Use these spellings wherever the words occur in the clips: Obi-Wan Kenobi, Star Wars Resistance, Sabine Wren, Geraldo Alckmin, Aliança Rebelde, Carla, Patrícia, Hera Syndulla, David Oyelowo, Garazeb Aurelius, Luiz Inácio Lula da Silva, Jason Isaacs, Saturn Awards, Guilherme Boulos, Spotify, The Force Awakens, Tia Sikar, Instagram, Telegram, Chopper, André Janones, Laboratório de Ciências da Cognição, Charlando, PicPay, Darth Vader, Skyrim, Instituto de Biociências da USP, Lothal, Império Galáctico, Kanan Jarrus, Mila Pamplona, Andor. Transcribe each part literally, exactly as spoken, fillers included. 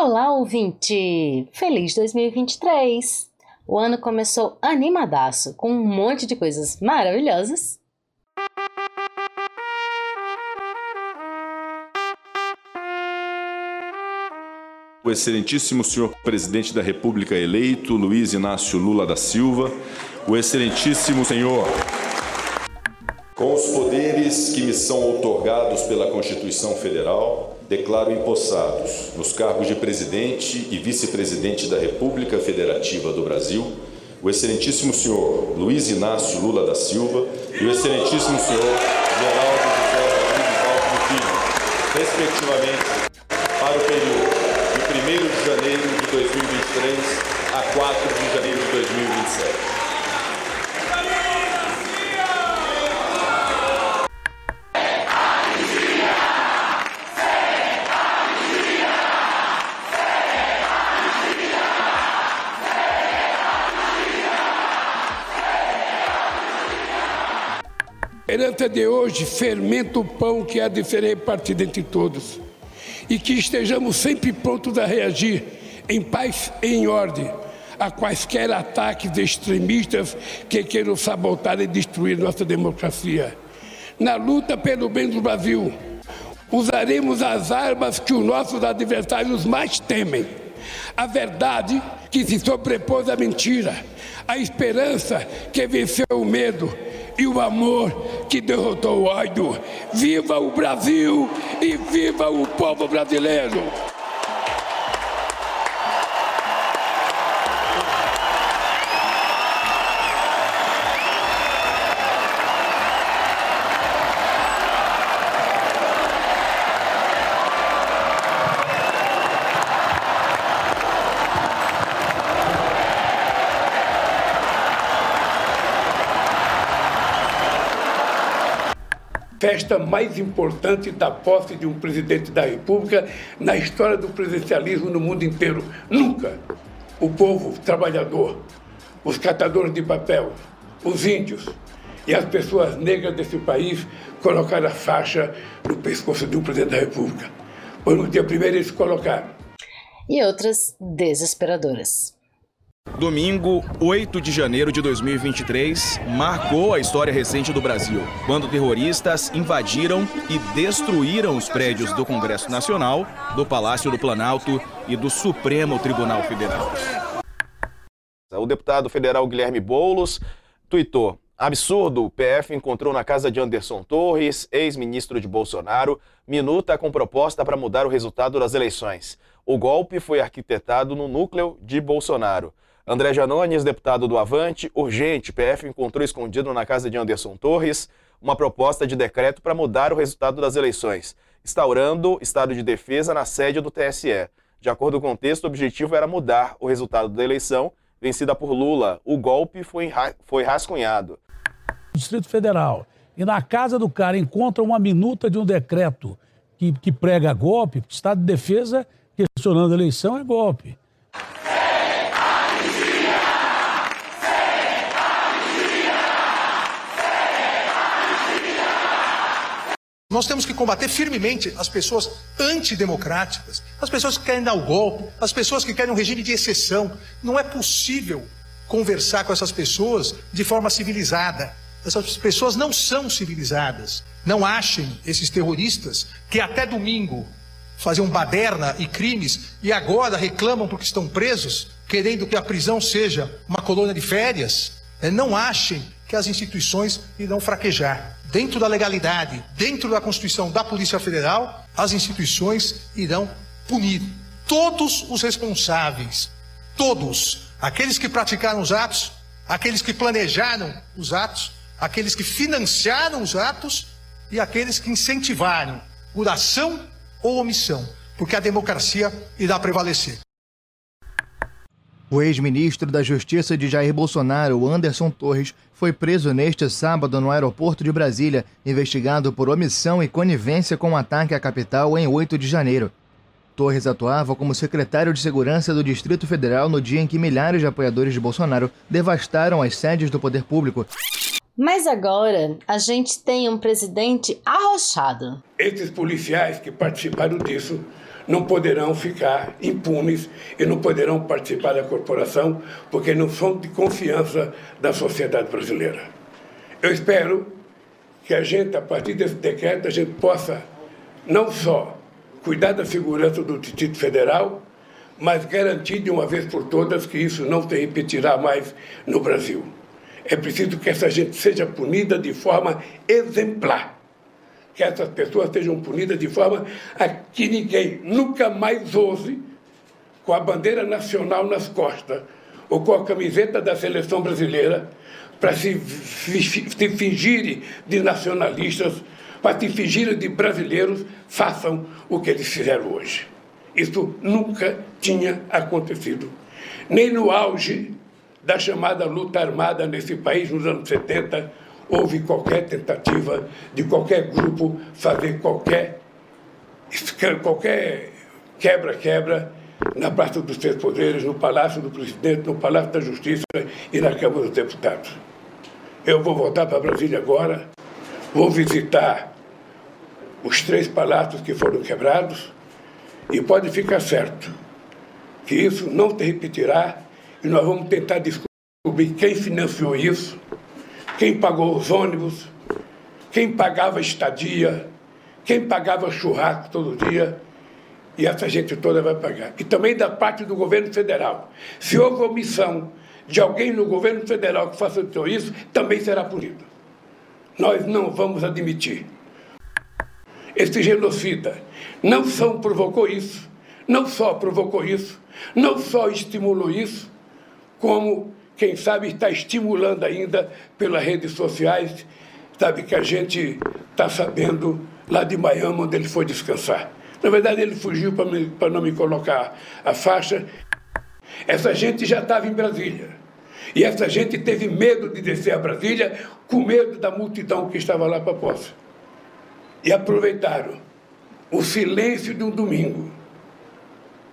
Olá, ouvinte! Feliz dois mil e vinte e três! O ano começou animadaço, com um monte de coisas maravilhosas. O excelentíssimo senhor presidente da República eleito, Luiz Inácio Lula da Silva, o excelentíssimo senhor... Com os poderes que me são outorgados pela Constituição Federal, declaro empossados nos cargos de presidente e vice-presidente da República Federativa do Brasil, o excelentíssimo senhor Luiz Inácio Lula da Silva e o excelentíssimo senhor Geraldo Alckmin, respectivamente, para o período de primeiro de janeiro de dois mil e vinte e três a quatro de janeiro de dois mil e vinte e sete. Perante de hoje, fermenta o pão que há de ser repartido entre todos. E que estejamos sempre prontos a reagir, em paz e em ordem, a quaisquer ataques extremistas que queiram sabotar e destruir nossa democracia. Na luta pelo bem do Brasil, usaremos as armas que os nossos adversários mais temem. A verdade que se sobrepôs à mentira, a esperança que venceu o medo, e o amor que derrotou o ódio. Viva o Brasil e viva o povo brasileiro! Festa mais importante da posse de um presidente da República na história do presidencialismo no mundo inteiro. Nunca o povo trabalhador, os catadores de papel, os índios e as pessoas negras desse país colocaram a faixa no pescoço de um presidente da República. Pois no dia primeiro eles colocaram. E outras desesperadoras. Domingo, oito de janeiro de dois mil e vinte e três, marcou a história recente do Brasil, quando terroristas invadiram e destruíram os prédios do Congresso Nacional, do Palácio do Planalto e do Supremo Tribunal Federal. O deputado federal Guilherme Boulos tuitou: absurdo, o P F encontrou na casa de Anderson Torres, ex-ministro de Bolsonaro, minuta com proposta para mudar o resultado das eleições. O golpe foi arquitetado no núcleo de Bolsonaro. André Janones, deputado do Avante, urgente, P F encontrou escondido na casa de Anderson Torres uma proposta de decreto para mudar o resultado das eleições, instaurando estado de defesa na sede do T S E. De acordo com o texto, o objetivo era mudar o resultado da eleição vencida por Lula. O golpe foi, foi rascunhado. Distrito Federal. E na casa do cara encontra uma minuta de um decreto que, que prega golpe, estado de defesa, questionando a eleição é golpe. Nós temos que combater firmemente as pessoas antidemocráticas, as pessoas que querem dar o golpe, as pessoas que querem um regime de exceção. Não é possível conversar com essas pessoas de forma civilizada. Essas pessoas não são civilizadas. Não achem esses terroristas que até domingo faziam baderna e crimes e agora reclamam porque estão presos, querendo que a prisão seja uma colônia de férias. Não achem que as instituições irão fraquejar. Dentro da legalidade, dentro da Constituição da Polícia Federal, as instituições irão punir todos os responsáveis, todos, aqueles que praticaram os atos, aqueles que planejaram os atos, aqueles que financiaram os atos e aqueles que incentivaram por ação ou omissão, porque a democracia irá prevalecer. O ex-ministro da Justiça de Jair Bolsonaro, Anderson Torres, foi preso neste sábado no aeroporto de Brasília, investigado por omissão e conivência com o ataque à capital em oito de janeiro. Torres atuava como secretário de Segurança do Distrito Federal no dia em que milhares de apoiadores de Bolsonaro devastaram as sedes do poder público. Mas agora a gente tem um presidente arrochado. Esses policiais que participaram disso não poderão ficar impunes e não poderão participar da corporação, porque não são de confiança da sociedade brasileira. Eu espero que a gente, a partir desse decreto, a gente possa não só cuidar da segurança do Distrito Federal, mas garantir de uma vez por todas que isso não se repetirá mais no Brasil. É preciso que essa gente seja punida de forma exemplar, que essas pessoas sejam punidas de forma a que ninguém nunca mais ouse, com a bandeira nacional nas costas ou com a camiseta da seleção brasileira, para se, se fingirem de nacionalistas, para se fingirem de brasileiros, façam o que eles fizeram hoje. Isso nunca tinha acontecido, nem no auge da chamada luta armada nesse país, nos anos setenta, houve qualquer tentativa de qualquer grupo fazer qualquer qualquer quebra-quebra na Praça dos Três Poderes, no Palácio do Presidente, no Palácio da Justiça e na Câmara dos Deputados. Eu vou voltar para Brasília agora, vou visitar os três palácios que foram quebrados, e pode ficar certo que isso não se repetirá, e nós vamos tentar descobrir quem financiou isso, quem pagou os ônibus, quem pagava estadia, quem pagava churrasco todo dia, e essa gente toda vai pagar. E também da parte do governo federal. Se houve omissão de alguém no governo federal que facilitou isso, também será punido. Nós não vamos admitir. Este genocida não só provocou isso, não só provocou isso, não só estimulou isso, como, quem sabe, está estimulando ainda pelas redes sociais, sabe, que a gente está sabendo lá de Miami, onde ele foi descansar. Na verdade, ele fugiu para não me colocar a faixa. Essa gente já estava em Brasília. E essa gente teve medo de descer a Brasília, com medo da multidão que estava lá para a posse. E aproveitaram o silêncio de um domingo,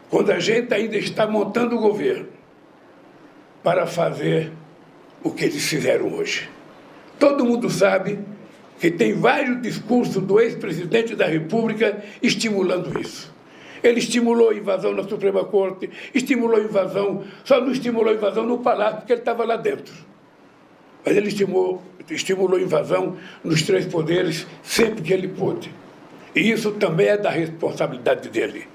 quando a gente ainda está montando o governo, para fazer o que eles fizeram hoje. Todo mundo sabe que tem vários discursos do ex-presidente da República estimulando isso. Ele estimulou a invasão na Suprema Corte, estimulou a invasão, só não estimulou a invasão no Palácio, porque ele estava lá dentro. Mas ele estimulou, estimulou a invasão nos três poderes sempre que ele pôde. E isso também é da responsabilidade dele.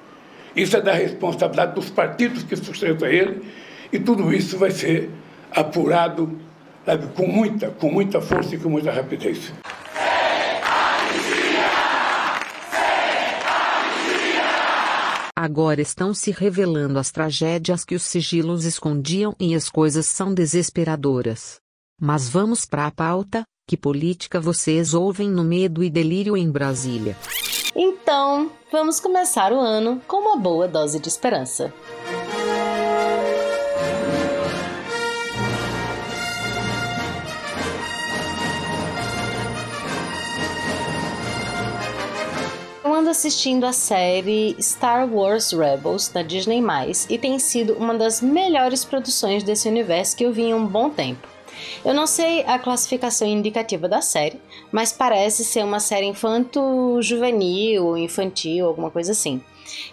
Isso é da responsabilidade dos partidos que sustentam ele, e tudo isso vai ser apurado, sabe, com muita, com muita força e com muita rapidez. Agora estão se revelando as tragédias que os sigilos escondiam e as coisas são desesperadoras. Mas vamos para a pauta, que política vocês ouvem no Medo e Delírio em Brasília. Então, vamos começar o ano com uma boa dose de esperança. Ando assistindo a série Star Wars Rebels da Disney mais, e tem sido uma das melhores produções desse universo que eu vi em um bom tempo. Eu não sei a classificação indicativa da série, mas parece ser uma série infanto-juvenil ou infantil, alguma coisa assim.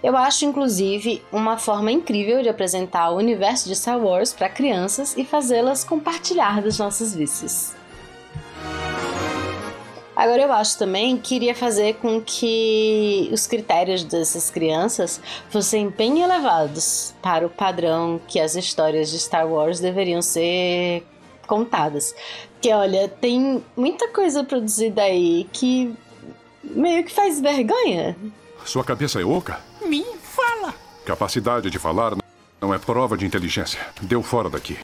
Eu acho, inclusive, uma forma incrível de apresentar o universo de Star Wars para crianças e fazê-las compartilhar dos nossos vícios. Agora, eu acho também que iria fazer com que os critérios dessas crianças fossem bem elevados para o padrão que as histórias de Star Wars deveriam ser contadas. Porque, olha, tem muita coisa produzida aí que meio que faz vergonha. Sua cabeça é oca? Me fala! Capacidade de falar não é prova de inteligência. Deu fora daqui.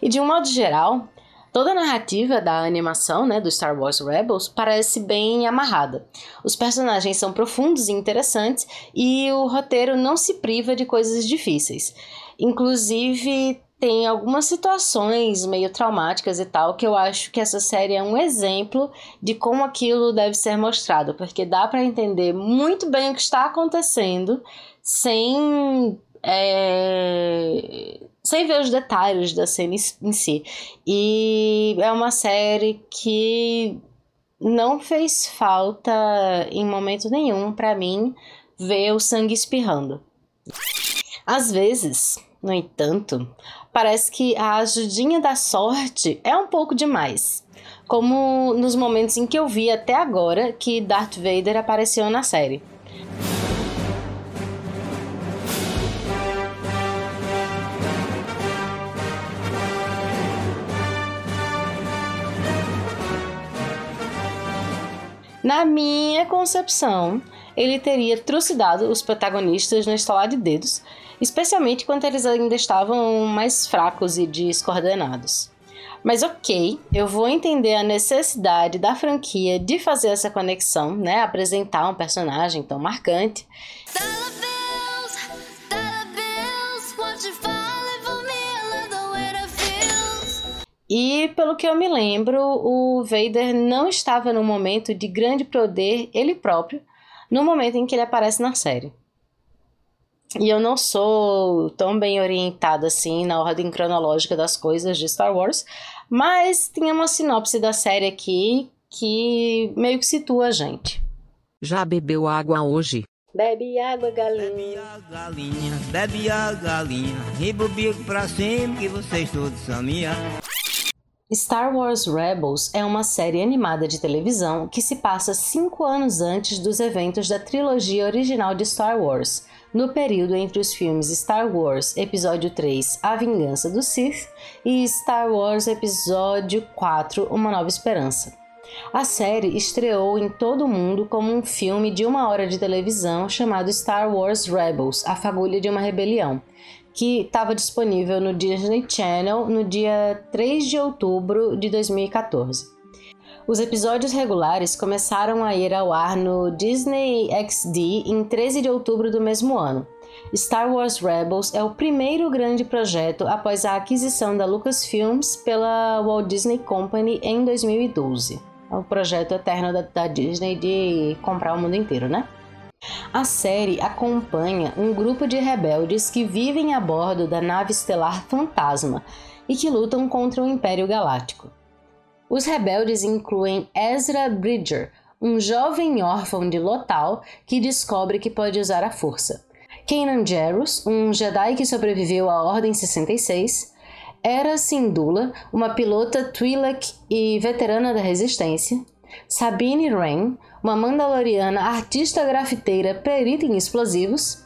E, de um modo geral, toda a narrativa da animação, né, do Star Wars Rebels parece bem amarrada. Os personagens são profundos e interessantes e o roteiro não se priva de coisas difíceis. Inclusive, tem algumas situações meio traumáticas e tal, que eu acho que essa série é um exemplo de como aquilo deve ser mostrado, porque dá para entender muito bem o que está acontecendo sem... É... sem ver os detalhes da cena em si. E é uma série que não fez falta em momento nenhum para mim vê o sangue espirrando. Às vezes, no entanto, parece que a ajudinha da sorte é um pouco demais, como nos momentos em que eu vi até agora que Darth Vader apareceu na série. Na minha concepção, ele teria trucidado os protagonistas no estalar de dedos, especialmente quando eles ainda estavam mais fracos e descoordenados. Mas ok, eu vou entender a necessidade da franquia de fazer essa conexão, né? Apresentar um personagem tão marcante. E, pelo que eu me lembro, o Vader não estava num momento de grande poder ele próprio, no momento em que ele aparece na série. E eu não sou tão bem orientada assim na ordem cronológica das coisas de Star Wars, mas tinha uma sinopse da série aqui que meio que situa a gente. Já bebeu água hoje? Bebe água, galinha. Bebe água, galinha. Bebe água, galinha. Riba o bico pra cima que vocês todos são minha. Star Wars Rebels é uma série animada de televisão que se passa cinco anos antes dos eventos da trilogia original de Star Wars, no período entre os filmes Star Wars Episódio três, A Vingança do Sith, e Star Wars Episódio quatro, Uma Nova Esperança. A série estreou em todo o mundo como um filme de uma hora de televisão chamado Star Wars Rebels, A Fagulha de uma Rebelião, que estava disponível no Disney Channel no dia três de outubro de dois mil e quatorze. Os episódios regulares começaram a ir ao ar no Disney X D em treze de outubro do mesmo ano. Star Wars Rebels é o primeiro grande projeto após a aquisição da Lucasfilms pela Walt Disney Company em dois mil e doze. É o projeto eterno da, da Disney de comprar o mundo inteiro, né? A série acompanha um grupo de rebeldes que vivem a bordo da nave estelar Fantasma e que lutam contra o Império Galáctico. Os rebeldes incluem Ezra Bridger, um jovem órfão de Lothal que descobre que pode usar a força, Kanan Jarrus, um Jedi que sobreviveu à Ordem sessenta e seis, Hera Syndulla, uma pilota Twi'lek e veterana da Resistência, Sabine Wren, uma mandaloriana artista grafiteira perita em explosivos,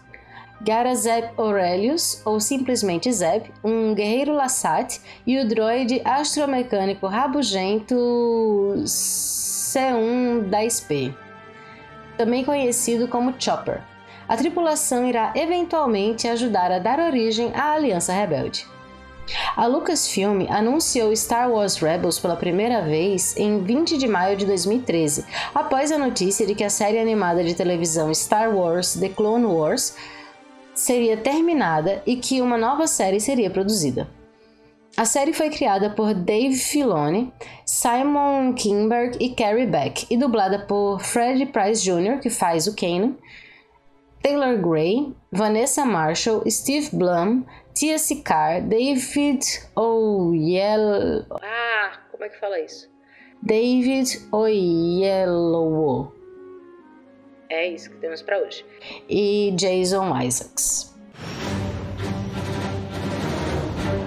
Garazeb Aurelius, ou simplesmente Zeb, um guerreiro Lassat, e o droide astromecânico rabugento C um dez P, também conhecido como Chopper. A tripulação irá eventualmente ajudar a dar origem à Aliança Rebelde. A Lucasfilm anunciou Star Wars Rebels pela primeira vez em vinte de maio de dois mil e treze, após a notícia de que a série animada de televisão Star Wars The Clone Wars seria terminada e que uma nova série seria produzida. A série foi criada por Dave Filoni, Simon Kinberg e Carrie Beck, e dublada por Fred Price Júnior, que faz o Kanan, Taylor Gray, Vanessa Marshall, Steve Blum, Tia Sikar, David Oyelowo. Ah, como é que fala isso? David Oyelowo. É isso que temos para hoje. E Jason Isaacs.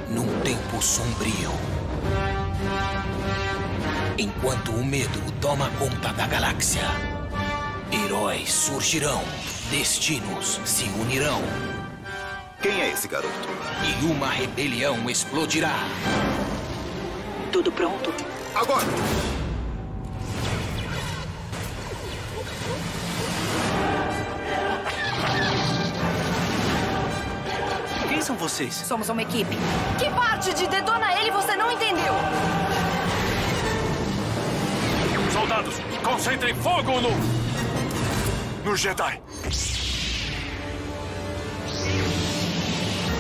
Num tempo sombrio, enquanto o medo toma conta da galáxia, heróis surgirão, destinos se unirão. Quem é esse garoto? E uma rebelião explodirá. Tudo pronto? Agora! Quem são vocês? Somos uma equipe. Que parte de detona ele você não entendeu? Soldados, concentrem fogo no... no Jedi.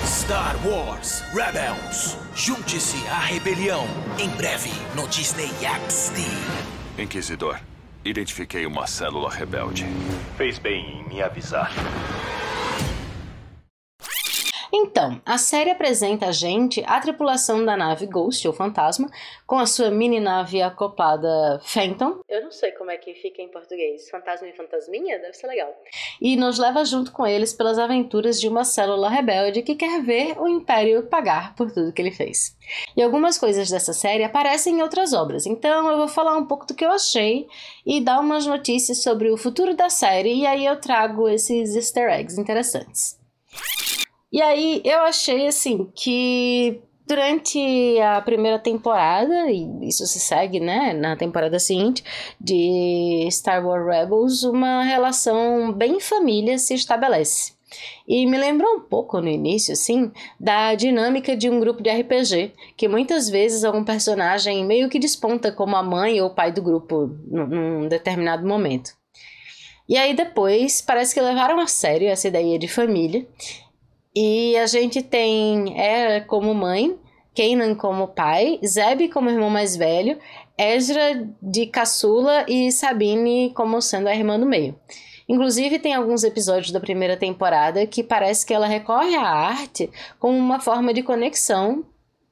Star Wars Rebels. Junte-se à rebelião. Em breve, no Disney X D. Inquisidor, identifiquei uma célula rebelde. Fez bem em me avisar. Então, a série apresenta a gente a tripulação da nave Ghost, ou Fantasma, com a sua mini-nave acoplada Phantom. Eu não sei como é que fica em português. Fantasma e fantasminha? Deve ser legal. E nos leva junto com eles pelas aventuras de uma célula rebelde que quer ver o Império pagar por tudo que ele fez. E algumas coisas dessa série aparecem em outras obras, então eu vou falar um pouco do que eu achei e dar umas notícias sobre o futuro da série, e aí eu trago esses easter eggs interessantes. E aí eu achei, assim, que durante a primeira temporada, e isso se segue, né, na temporada seguinte, de Star Wars Rebels, uma relação bem família se estabelece. E me lembrou um pouco, no início, assim, da dinâmica de um grupo de R P G, que muitas vezes algum personagem meio que desponta como a mãe ou o pai do grupo num determinado momento. E aí depois parece que levaram a sério essa ideia de família, e a gente tem Hera como mãe, Kanan como pai, Zeb como irmão mais velho, Ezra de caçula e Sabine como sendo a irmã do meio. Inclusive, tem alguns episódios da primeira temporada que parece que ela recorre à arte como uma forma de conexão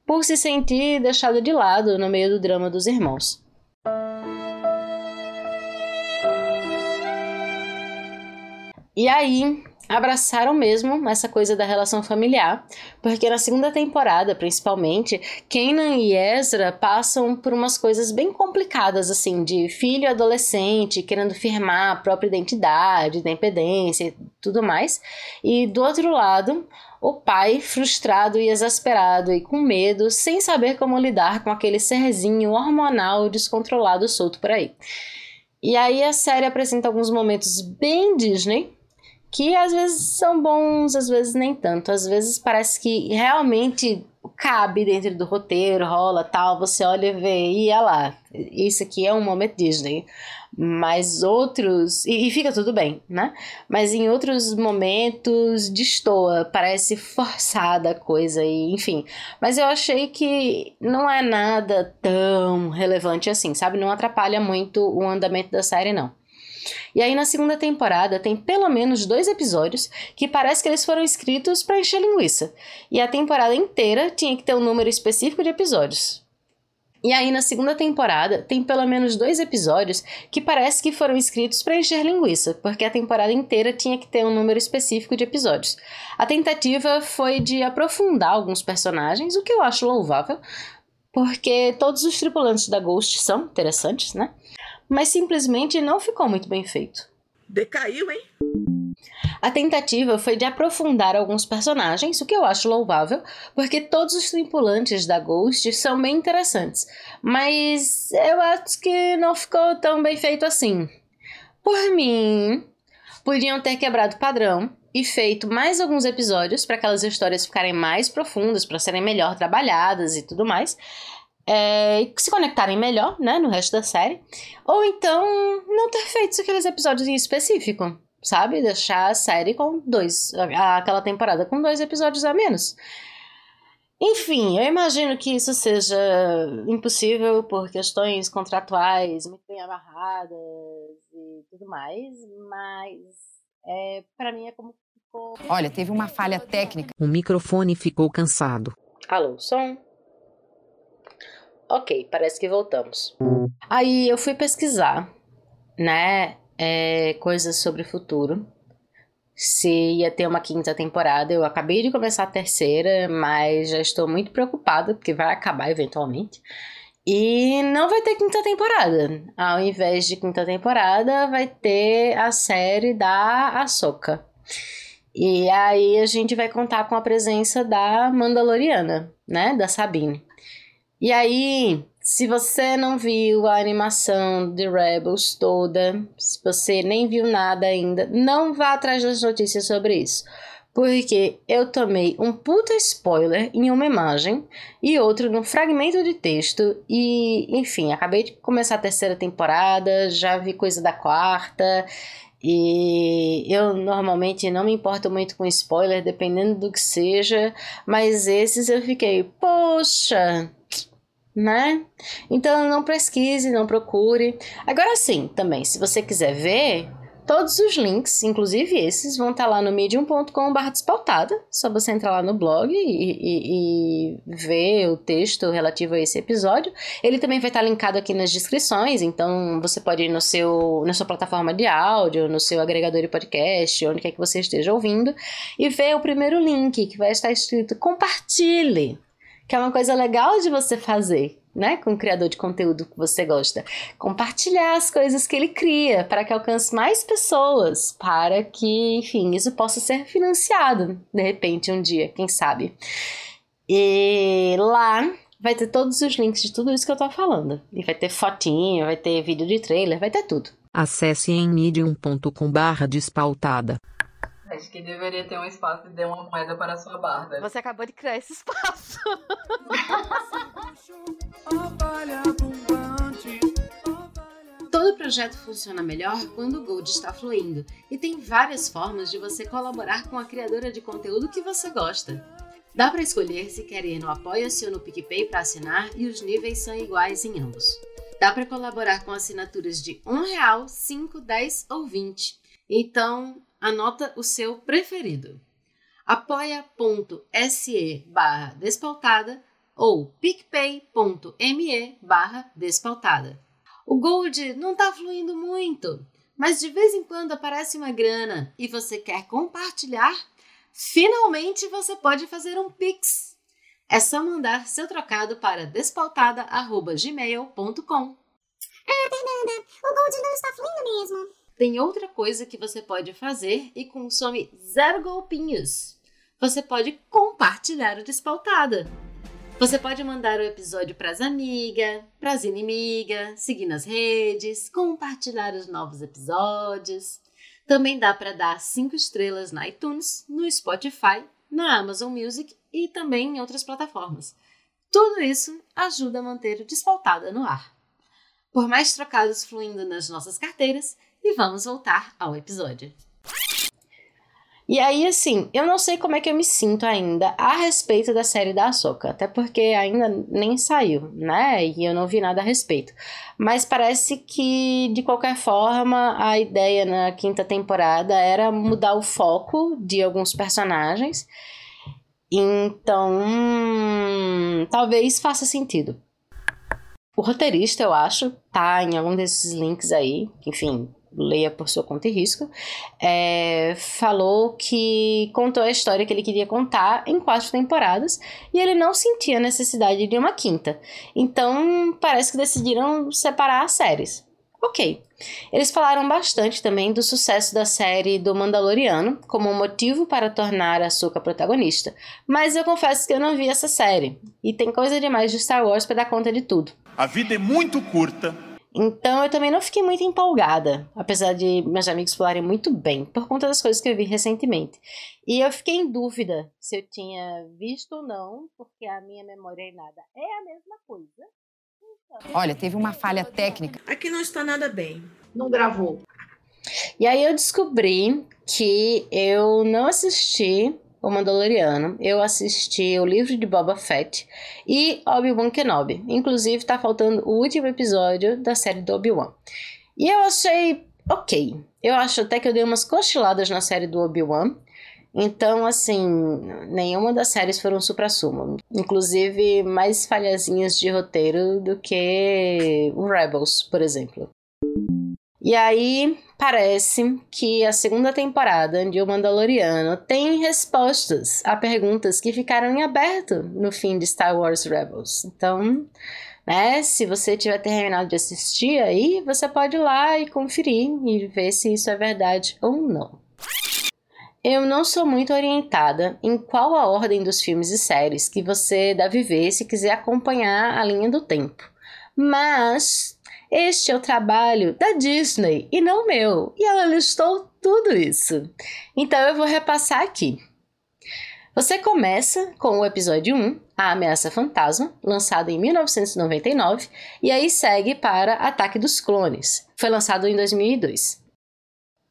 por se sentir deixada de lado no meio do drama dos irmãos. E aí, abraçaram mesmo essa coisa da relação familiar, porque na segunda temporada, principalmente, Kanan e Ezra passam por umas coisas bem complicadas, assim, de filho adolescente querendo firmar a própria identidade, independência e tudo mais. E do outro lado, o pai frustrado e exasperado e com medo, sem saber como lidar com aquele serzinho hormonal descontrolado solto por aí. E aí a série apresenta alguns momentos bem Disney, que às vezes são bons, às vezes nem tanto. Às vezes parece que realmente cabe dentro do roteiro, rola, tal, você olha e vê, e olha lá, isso aqui é um momento Disney. Mas outros... E, e fica tudo bem, né? Mas em outros momentos destoa, parece forçada a coisa, e, enfim. Mas eu achei que não é nada tão relevante assim, sabe? Não atrapalha muito o andamento da série, não. E aí na segunda temporada tem pelo menos dois episódios que parece que eles foram escritos para encher linguiça. E a temporada inteira tinha que ter um número específico de episódios. E aí na segunda temporada tem pelo menos dois episódios que parece que foram escritos para encher linguiça, porque a temporada inteira tinha que ter um número específico de episódios. A tentativa foi de aprofundar alguns personagens, o que eu acho louvável, porque todos os tripulantes da Ghost são interessantes, né? Mas simplesmente não ficou muito bem feito. Decaiu, hein? A tentativa foi de aprofundar alguns personagens, o que eu acho louvável, porque todos os tripulantes da Ghost são bem interessantes, mas eu acho que não ficou tão bem feito assim. Por mim, podiam ter quebrado o padrão e feito mais alguns episódios para aquelas histórias ficarem mais profundas, para serem melhor trabalhadas e tudo mais, É, e se conectarem melhor, né, no resto da série. Ou então, não ter feito aqueles episódios em específico, sabe? Deixar a série com dois... Aquela temporada com dois episódios a menos. Enfim, eu imagino que isso seja impossível por questões contratuais muito bem amarradas e tudo mais, mas é, pra mim é como ficou... Olha, teve uma falha técnica. O microfone ficou cansado. Alô, som? Ok, parece que voltamos. Aí eu fui pesquisar, né, é, coisas sobre o futuro. Se ia ter uma quinta temporada, eu acabei de começar a terceira, mas já estou muito preocupada, porque vai acabar eventualmente. E não vai ter quinta temporada. Ao invés de quinta temporada, vai ter a série da Ahsoka. E aí a gente vai contar com a presença da Mandaloriana, né, da Sabine. E aí, se você não viu a animação de Rebels toda, se você nem viu nada ainda, não vá atrás das notícias sobre isso. Porque eu tomei um puta spoiler em uma imagem e outro num fragmento de texto. E, enfim, acabei de começar a terceira temporada, já vi coisa da quarta. E eu normalmente não me importo muito com spoiler, dependendo do que seja. Mas esses eu fiquei, poxa... né? Então não pesquise, não procure. Agora sim, também, se você quiser ver, Todos os links, inclusive esses, vão estar lá no medium ponto com barra despautada. Só você entrar lá no blog e, e, e ver o texto relativo a esse episódio. Ele também vai estar linkado aqui nas descrições, então você pode ir no seu, na sua plataforma de áudio, no seu agregador de podcast, onde quer que você esteja ouvindo, e ver o primeiro link, que vai estar escrito compartilhe, que é uma coisa legal de você fazer, né, com o criador de conteúdo que você gosta. Compartilhar as coisas que ele cria para que alcance mais pessoas, para que, enfim, isso possa ser financiado, de repente, um dia, quem sabe. E lá vai ter todos os links de tudo isso que eu tô falando. E vai ter fotinho, vai ter vídeo de trailer, vai ter tudo. Acesse em medium ponto com barra despautada. Acho que deveria ter um espaço e dê uma moeda para a sua barda. Você acabou de criar esse espaço. Todo projeto funciona melhor quando o Gold está fluindo. E tem várias formas de você colaborar com a criadora de conteúdo que você gosta. Dá para escolher se quer ir no Apoia-se ou no PicPay para assinar, e os níveis são iguais em ambos. Dá para colaborar com assinaturas de um real, cinco reais, dez reais ou vinte reais. Então, anota o seu preferido. apoia.se barra despautada ou picpay.me barra despautada. O Gold não tá fluindo muito, mas de vez em quando aparece uma grana e você quer compartilhar? Finalmente você pode fazer um Pix. É só mandar seu trocado para despautada arroba gmail ponto com. Ah, Fernanda, o Gold não está fluindo mesmo. Tem outra coisa que você pode fazer e consome zero golpinhos. Você pode compartilhar o Despautada. Você pode mandar o episódio pras amigas, pras inimigas, seguir nas redes, compartilhar os novos episódios. Também dá para dar cinco estrelas na iTunes, no Spotify, na Amazon Music e também em outras plataformas. Tudo isso ajuda a manter o Despautada no ar. Por mais trocados fluindo nas nossas carteiras, e vamos voltar ao episódio. E aí, assim, eu não sei como é que eu me sinto ainda a respeito da série da Ahsoka, até porque ainda nem saiu, né? E eu não vi nada a respeito. Mas parece que, de qualquer forma, a ideia na quinta temporada era mudar o foco de alguns personagens. Então, hum, talvez faça sentido. O roteirista, eu acho, tá em algum desses links aí, enfim, leia por sua conta e risco, é, falou que contou a história que ele queria contar em quatro temporadas e ele não sentia necessidade de uma quinta. Então, parece que decidiram separar as séries. Ok. Eles falaram bastante também do sucesso da série do Mandaloriano como um motivo para tornar a Ahsoka protagonista, mas eu confesso que eu não vi essa série e tem coisa demais de Star Wars para dar conta de tudo. A vida é muito curta. Então eu também não fiquei muito empolgada, apesar de meus amigos falarem muito bem, por conta das coisas que eu vi recentemente. E eu fiquei em dúvida se eu tinha visto ou não, porque a minha memória em nada é a mesma coisa. Então... Olha, teve uma falha técnica. Aqui não está nada bem. Não gravou. E aí eu descobri que eu não assisti O Mandaloriano, eu assisti o livro de Boba Fett e Obi-Wan Kenobi. Inclusive, tá faltando o último episódio da série do Obi-Wan. E eu achei ok. Eu acho até que eu dei umas cochiladas na série do Obi-Wan. Então, assim, nenhuma das séries foram supra-sumo. Inclusive, mais falhazinhas de roteiro do que o Rebels, por exemplo. E aí, parece que a segunda temporada de O Mandaloriano tem respostas a perguntas que ficaram em aberto no fim de Star Wars Rebels. Então, né, se você tiver terminado de assistir aí, você pode ir lá e conferir e ver se isso é verdade ou não. Eu não sou muito orientada em qual a ordem dos filmes e séries que você deve ver se quiser acompanhar a linha do tempo. Mas... este é o trabalho da Disney e não meu, e ela listou tudo isso. Então eu vou repassar aqui. Você começa com o episódio um, A Ameaça Fantasma, lançado em mil novecentos e noventa e nove, e aí segue para Ataque dos Clones, foi lançado em dois mil e dois.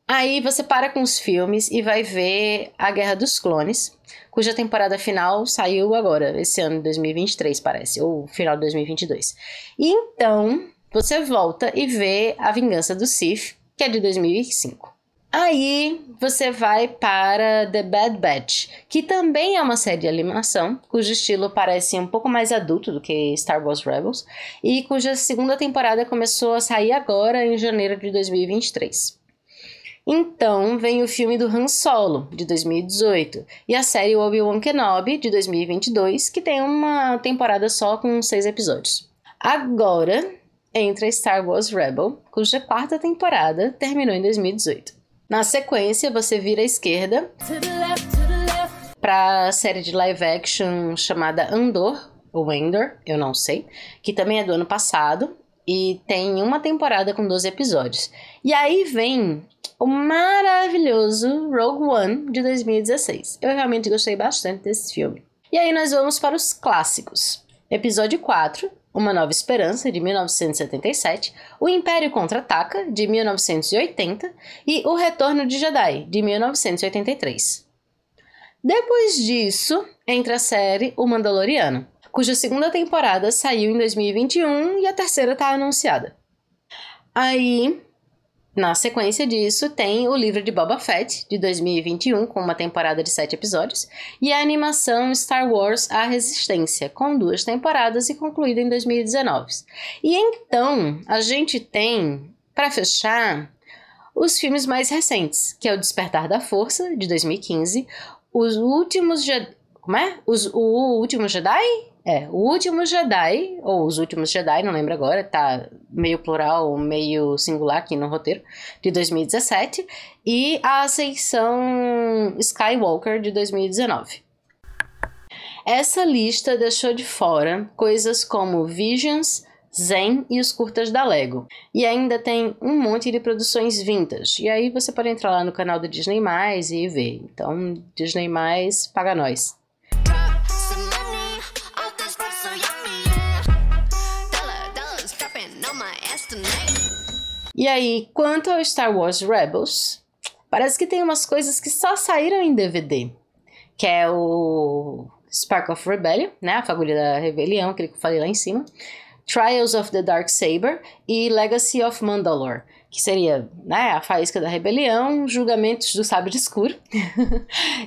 Aí você para com os filmes e vai ver A Guerra dos Clones, cuja temporada final saiu agora, esse ano, dois mil e vinte e três, parece, ou final de dois mil e vinte e dois. E então... você volta e vê A Vingança do Sith, que é de dois mil e cinco. Aí você vai para The Bad Batch, que também é uma série de animação, cujo estilo parece um pouco mais adulto do que Star Wars Rebels, e cuja segunda temporada começou a sair agora em janeiro de dois mil e vinte e três. Então vem o filme do Han Solo, de dois mil e dezoito, e a série Obi-Wan Kenobi, de dois mil e vinte e dois, que tem uma temporada só com seis episódios. Agora entra Star Wars Rebel, cuja quarta temporada terminou em dois mil e dezoito. Na sequência, você vira à esquerda para a série de live action chamada Andor, ou Endor, eu não sei, que também é do ano passado, e tem uma temporada com doze episódios. E aí vem o maravilhoso Rogue One, de dois mil e dezesseis. Eu realmente gostei bastante desse filme. E aí nós vamos para os clássicos. Episódio quatro, Uma Nova Esperança, de mil novecentos e setenta e sete, O Império Contra-Ataca, de mil novecentos e oitenta, e O Retorno de Jedi, de mil novecentos e oitenta e três. Depois disso, entra a série O Mandaloriano, cuja segunda temporada saiu em dois mil e vinte e um e a terceira está anunciada. Aí, na sequência disso, tem O Livro de Boba Fett, de dois mil e vinte e um, com uma temporada de sete episódios, e a animação Star Wars A Resistência, com duas temporadas e concluída em dois mil e dezenove. E então, a gente tem, para fechar, os filmes mais recentes, que é O Despertar da Força, de dois mil e quinze, Os Últimos Jedi... Como é? Os... O Último Jedi? É, O Último Jedi, ou Os Últimos Jedi, não lembro agora, tá meio plural, meio singular aqui no roteiro, de dois mil e dezessete, e A Ascensão Skywalker, de dois mil e dezenove. Essa lista deixou de fora coisas como Visions, Zen e os curtas da Lego. E ainda tem um monte de produções vintage. E aí você pode entrar lá no canal do Disney mais, e ver. Então, Disney mais, paga nós. E aí, quanto ao Star Wars Rebels, parece que tem umas coisas que só saíram em D V D, que é o Spark of Rebellion, né, a Fagulha da Rebelião, aquele que eu falei lá em cima, Trials of the Darksaber e Legacy of Mandalore, que seria, né, a Faísca da Rebelião, Julgamentos do Sabre Escuro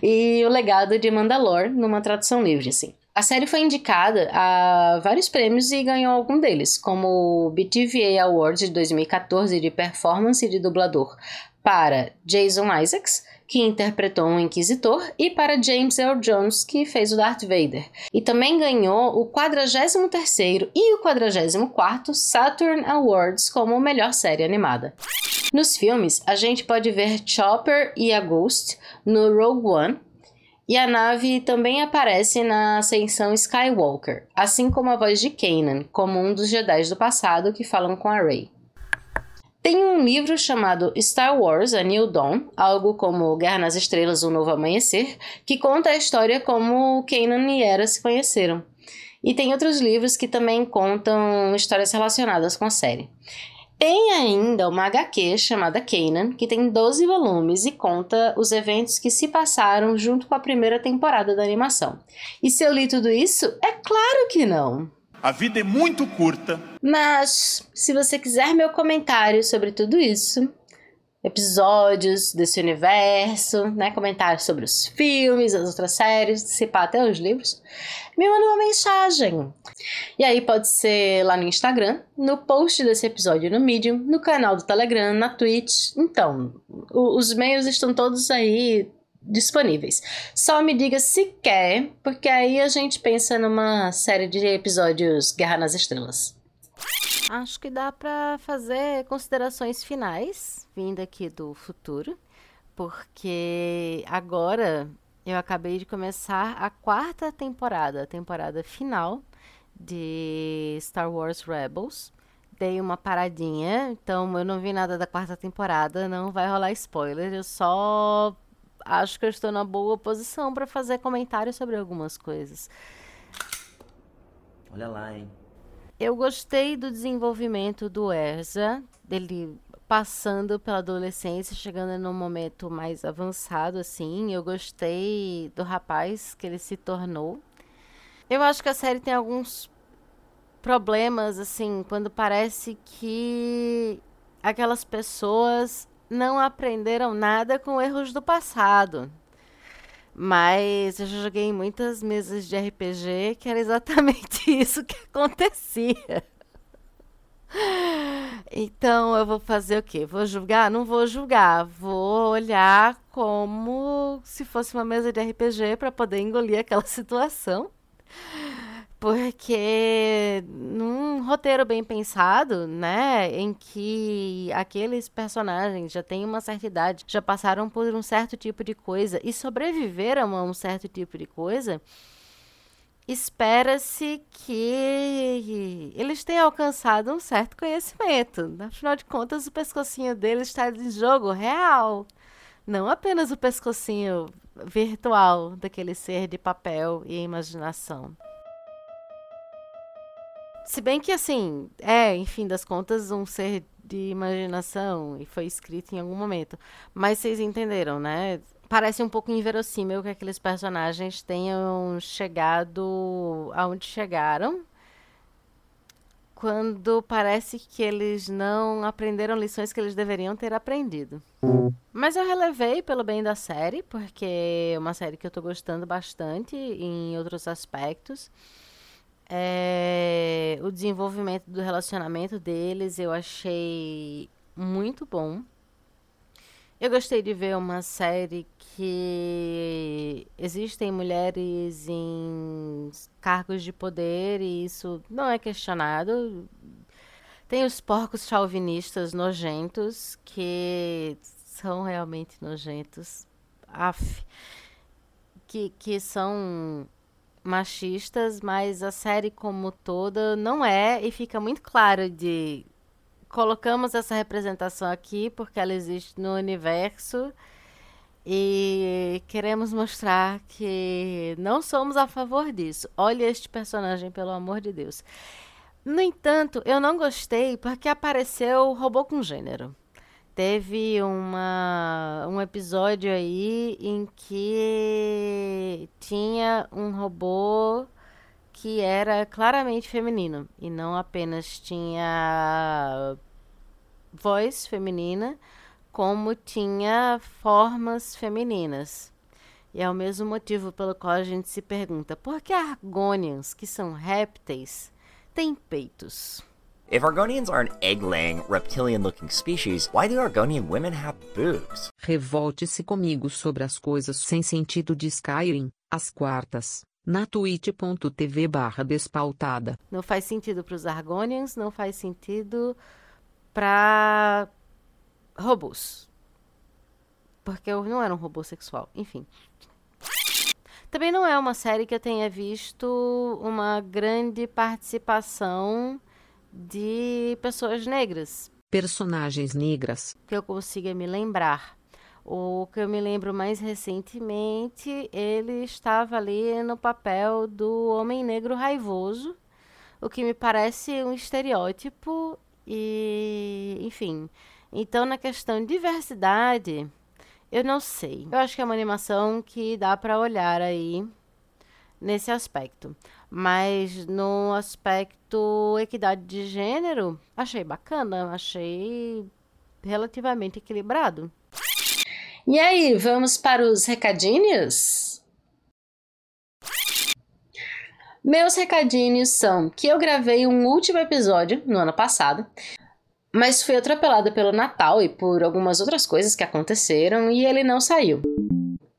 e o Legado de Mandalore, numa tradução livre, assim. A série foi indicada a vários prêmios e ganhou algum deles, como o B T V A Awards de dois mil e quatorze de performance de dublador para Jason Isaacs, que interpretou um inquisitor, e para James Earl Jones, que fez o Darth Vader. E também ganhou o quadragésimo terceiro e o quadragésimo quarto Saturn Awards como melhor série animada. Nos filmes, a gente pode ver Chopper e a Ghost no Rogue One, e a nave também aparece na Ascensão Skywalker, assim como a voz de Kanan, como um dos Jedi do passado que falam com a Rey. Tem um livro chamado Star Wars A New Dawn, algo como Guerra nas Estrelas, Um Novo Amanhecer, que conta a história como Kanan e Hera se conheceram. E tem outros livros que também contam histórias relacionadas com a série. Tem ainda uma H Q chamada Kanan, que tem doze volumes e conta os eventos que se passaram junto com a primeira temporada da animação. E se eu li tudo isso, é claro que não. A vida é muito curta. Mas, se você quiser meu comentário sobre tudo isso, episódios desse universo, né, comentários sobre os filmes, as outras séries, se pá até os livros, me manda uma mensagem. E aí pode ser lá no Instagram, no post desse episódio no Medium, no canal do Telegram, na Twitch. Então, o, os meios estão todos aí disponíveis. Só me diga se quer, porque aí a gente pensa numa série de episódios Guerra nas Estrelas. Acho que dá para fazer considerações finais, vindo aqui do futuro, porque agora eu acabei de começar a quarta temporada, a temporada final de Star Wars Rebels. Dei uma paradinha, então eu não vi nada da quarta temporada, não vai rolar spoiler, eu só acho que eu estou na boa posição para fazer comentários sobre algumas coisas. Olha lá, hein? Eu gostei do desenvolvimento do Ezra, dele passando pela adolescência, chegando num momento mais avançado, assim. Eu gostei do rapaz que ele se tornou. Eu acho que a série tem alguns problemas, assim, quando parece que aquelas pessoas não aprenderam nada com erros do passado. Mas eu já joguei em muitas mesas de R P G que era exatamente isso que acontecia. Então eu vou fazer o quê? Vou julgar? Não vou julgar, vou olhar como se fosse uma mesa de R P G para poder engolir aquela situação. Porque num roteiro bem pensado, né, em que aqueles personagens já têm uma certa idade, já passaram por um certo tipo de coisa e sobreviveram a um certo tipo de coisa, espera-se que eles tenham alcançado um certo conhecimento. Afinal de contas, o pescocinho deles está em jogo real, não apenas o pescocinho virtual daquele ser de papel e imaginação. Se bem que, assim, é, em fim das contas, um ser de imaginação e foi escrito em algum momento. Mas vocês entenderam, né? Parece um pouco inverossímil que aqueles personagens tenham chegado aonde chegaram, quando parece que eles não aprenderam lições que eles deveriam ter aprendido. Mas eu relevei pelo bem da série, porque é uma série que eu tô gostando bastante em outros aspectos. É, o desenvolvimento do relacionamento deles eu achei muito bom. Eu gostei de ver uma série que existem mulheres em cargos de poder e isso não é questionado. Tem os porcos chauvinistas nojentos, que são realmente nojentos, af, que, que são... machistas, mas a série como toda não é, e fica muito claro de colocamos essa representação aqui porque ela existe no universo e queremos mostrar que não somos a favor disso. Olha este personagem, pelo amor de Deus. No entanto, eu não gostei porque apareceu robô com gênero. Teve uma, um episódio aí em que tinha um robô que era claramente feminino. E não apenas tinha voz feminina, como tinha formas femininas. E é o mesmo motivo pelo qual a gente se pergunta, por que Argonians, que são répteis, têm peitos? If Argonians are an egg-laying, reptilian-looking species, why do Argonian women have boobs? Revolte-se comigo sobre as coisas sem sentido de Skyrim, às quartas, na twitch.tv barra despautada. Não faz sentido para os Argonians, não faz sentido para robôs. Porque eu não era um robô sexual, enfim. Também não é uma série que eu tenha visto uma grande participação de pessoas negras. Personagens negras. Que eu consiga me lembrar. O que eu me lembro mais recentemente, ele estava ali no papel do homem negro raivoso, o que me parece um estereótipo e... enfim. Então, na questão diversidade, eu não sei. Eu acho que é uma animação que dá para olhar aí nesse aspecto. Mas no aspecto equidade de gênero, achei bacana, achei relativamente equilibrado. E aí, vamos para os recadinhos? Meus recadinhos são que eu gravei um último episódio no ano passado, mas fui atropelada pelo Natal e por algumas outras coisas que aconteceram e ele não saiu.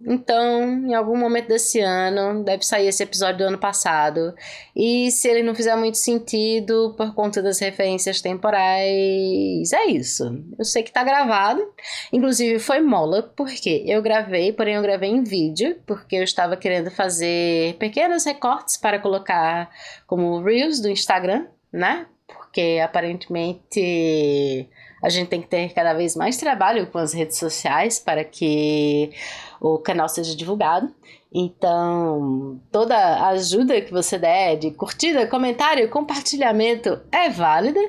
Então, em algum momento desse ano, deve sair esse episódio do ano passado. E se ele não fizer muito sentido, por conta das referências temporais, é isso. Eu sei que tá gravado. Inclusive, foi mola, porque eu gravei, porém eu gravei em vídeo, porque eu estava querendo fazer pequenos recortes para colocar como Reels do Instagram, né? Porque, aparentemente, a gente tem que ter cada vez mais trabalho com as redes sociais para que o canal seja divulgado. Então, toda a ajuda que você der de curtida, comentário, compartilhamento é válida.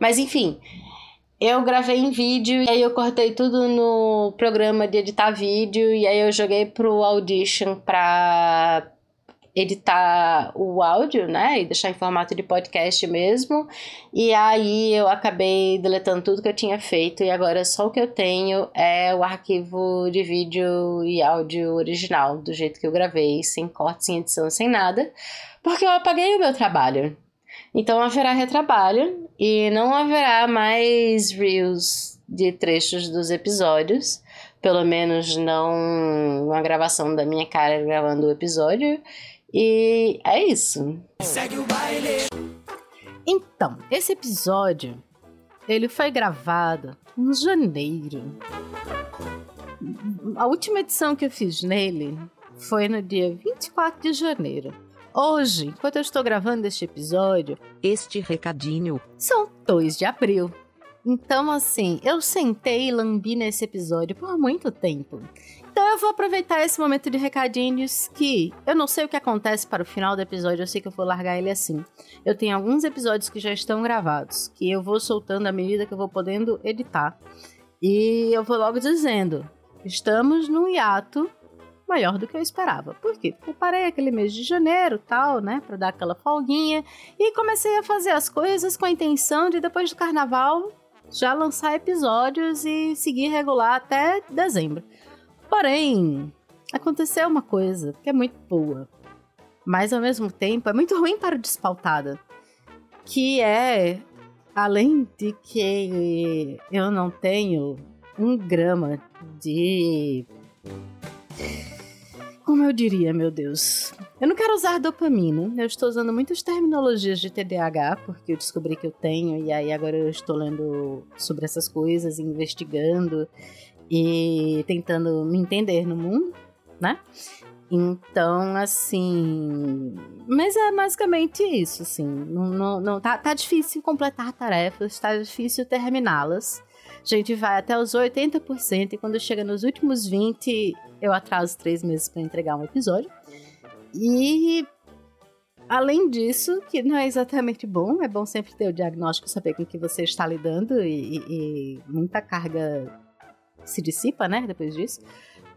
Mas, enfim, eu gravei em vídeo e aí eu cortei tudo no programa de editar vídeo e aí eu joguei pro Audition para editar o áudio, né, e deixar em formato de podcast mesmo, e aí eu acabei deletando tudo que eu tinha feito, e agora só o que eu tenho é o arquivo de vídeo e áudio original, do jeito que eu gravei, sem corte, sem edição, sem nada, porque eu apaguei o meu trabalho. Então haverá retrabalho, e não haverá mais reels de trechos dos episódios, pelo menos não uma gravação da minha cara gravando o episódio, e é isso. Segue o baile. Então, esse episódio, ele foi gravado em janeiro. A última edição que eu fiz nele foi no dia vinte e quatro de janeiro. Hoje, enquanto eu estou gravando este episódio, este recadinho, são dois de abril. Então, assim, eu sentei e lambi nesse episódio por muito tempo. Então eu vou aproveitar esse momento de recadinhos que eu não sei o que acontece para o final do episódio, eu sei que eu vou largar ele assim. Eu tenho alguns episódios que já estão gravados, que eu vou soltando à medida que eu vou podendo editar. E eu vou logo dizendo, estamos num hiato maior do que eu esperava. Por quê? Porque eu parei aquele mês de janeiro, tal, né, pra dar aquela folguinha, e comecei a fazer as coisas com a intenção de, depois do carnaval, já lançar episódios e seguir regular até dezembro. Porém, aconteceu uma coisa que é muito boa, mas ao mesmo tempo é muito ruim para o Despautada, que é, além de que eu não tenho um grama de... Como eu diria, meu Deus? Eu não quero usar dopamina, eu estou usando muitas terminologias de T D A H, porque eu descobri que eu tenho, e aí agora eu estou lendo sobre essas coisas, investigando e tentando me entender no mundo, né? Então, assim... Mas é basicamente isso, assim. Não, não, não, tá, tá difícil completar tarefas, tá difícil terminá-las. A gente vai até os oitenta por cento e quando chega nos últimos vinte por cento, eu atraso três meses para entregar um episódio. E além disso, que não é exatamente bom, é bom sempre ter o diagnóstico, saber com o que você está lidando e, e, e muita carga se dissipa, né, depois disso.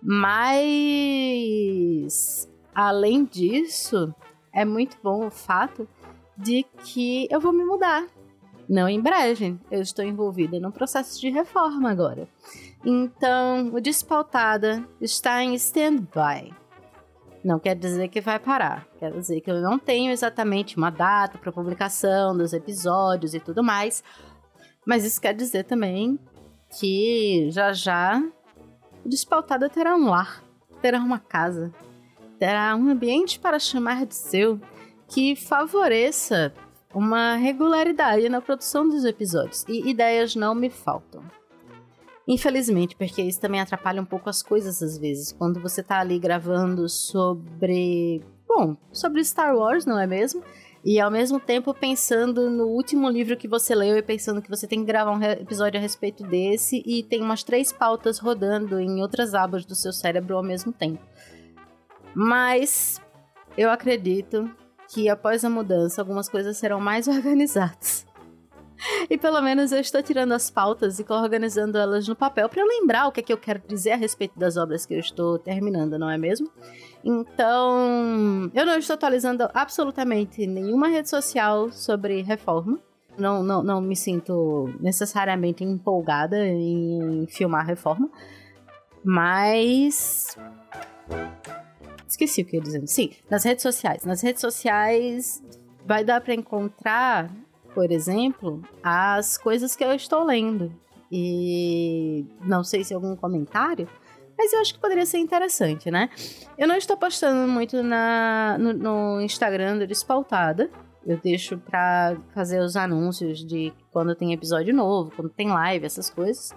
Mas, além disso, é muito bom o fato de que eu vou me mudar. Não em breve, eu estou envolvida num processo de reforma agora. Então, o Despautada está em stand-by. Não quer dizer que vai parar. Quer dizer que eu não tenho exatamente uma data para publicação dos episódios e tudo mais. Mas isso quer dizer também que já já o Despautada terá um lar, terá uma casa, terá um ambiente para chamar de seu que favoreça uma regularidade na produção dos episódios, e ideias não me faltam. Infelizmente, porque isso também atrapalha um pouco as coisas às vezes, quando você tá ali gravando sobre... Bom, sobre Star Wars, não é mesmo? E ao mesmo tempo pensando no último livro que você leu e pensando que você tem que gravar um episódio a respeito desse, e tem umas três pautas rodando em outras abas do seu cérebro ao mesmo tempo. Mas eu acredito que após a mudança, algumas coisas serão mais organizadas. E pelo menos eu estou tirando as pautas e organizando elas no papel para lembrar o que é que eu quero dizer a respeito das obras que eu estou terminando, não é mesmo? Então, eu não estou atualizando absolutamente nenhuma rede social sobre reforma. Não, não, não me sinto necessariamente empolgada em filmar reforma. Mas... Esqueci o que eu ia dizendo. Sim, nas redes sociais. Nas redes sociais vai dar para encontrar, por exemplo, as coisas que eu estou lendo. E não sei se algum comentário, mas eu acho que poderia ser interessante, né? Eu não estou postando muito na, no, no Instagram do Despautada. Eu deixo para fazer os anúncios de quando tem episódio novo, quando tem live, essas coisas.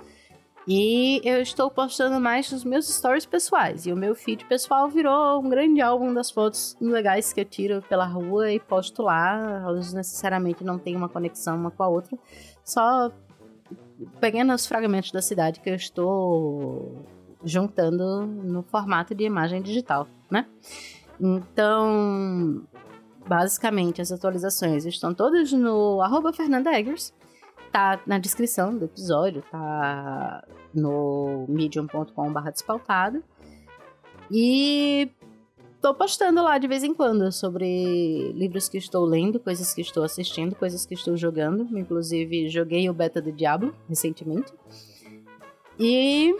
E eu estou postando mais nos meus stories pessoais. E o meu feed pessoal virou um grande álbum das fotos legais que eu tiro pela rua e posto lá. Elas necessariamente não tem uma conexão uma com a outra. Só pegando os fragmentos da cidade que eu estou juntando no formato de imagem digital, né? Então, basicamente, as atualizações estão todas no arroba Fernanda Eggers. Tá na descrição do episódio, tá no medium ponto com barra despautada. E tô postando lá de vez em quando sobre livros que estou lendo, coisas que estou assistindo, coisas que estou jogando. Inclusive, joguei o beta do Diablo recentemente. E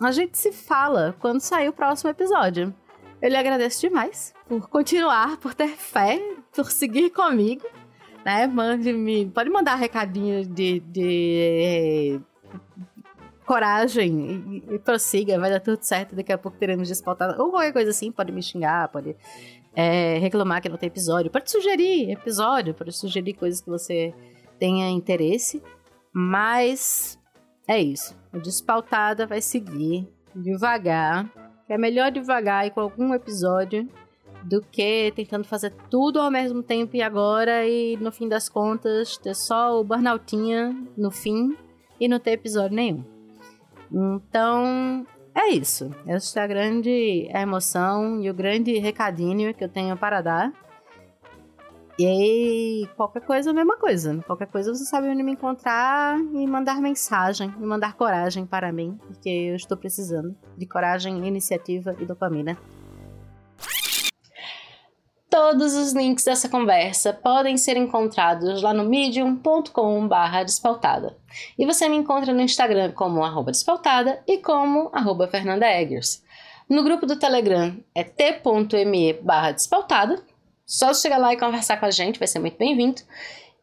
a gente se fala quando sair o próximo episódio. Eu lhe agradeço demais por continuar, por ter fé, por seguir comigo, né? Mande-me, pode mandar recadinho de, de coragem e, e prossiga, vai dar tudo certo, daqui a pouco teremos despautada, ou qualquer coisa assim, pode me xingar, pode é, reclamar que não tem episódio, pode sugerir episódio, pode sugerir coisas que você tenha interesse, mas é isso, o Despautada vai seguir devagar. É melhor devagar e com algum episódio do que tentando fazer tudo ao mesmo tempo e agora e no fim das contas ter só o burnoutinha no fim e não ter episódio nenhum. Então é isso. Essa é a grande emoção e o grande recadinho que eu tenho para dar. E aí, qualquer coisa, a mesma coisa. Qualquer coisa você sabe onde me encontrar e mandar mensagem, e mandar coragem para mim, porque eu estou precisando de coragem, iniciativa e dopamina. Todos os links dessa conversa podem ser encontrados lá no medium ponto com barra despautada. E você me encontra no Instagram como arroba despautada e como arroba Fernanda Eggers. No grupo do Telegram é t ponto m e barra despautada. Só você chegar lá e conversar com a gente, vai ser muito bem-vindo.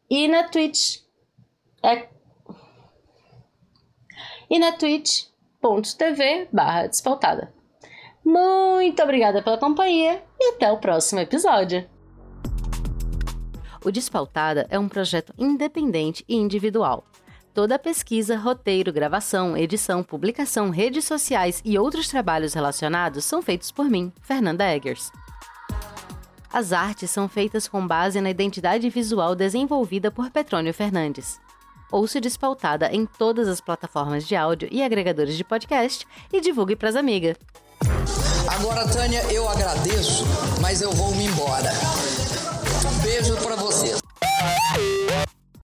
E na Twitch é... E na twitch ponto t v barra despautada. Muito obrigada pela companhia e até o próximo episódio. O Despautada é um projeto independente e individual. Toda a pesquisa, roteiro, gravação, edição, publicação, redes sociais e outros trabalhos relacionados são feitos por mim, Fernanda Eggers. As artes são feitas com base na identidade visual desenvolvida por Petrônio Fernandes. Ouça Despautada em todas as plataformas de áudio e agregadores de podcast e divulgue pras amigas. Agora, Tânia, eu agradeço, mas eu vou me embora. Beijo pra vocês.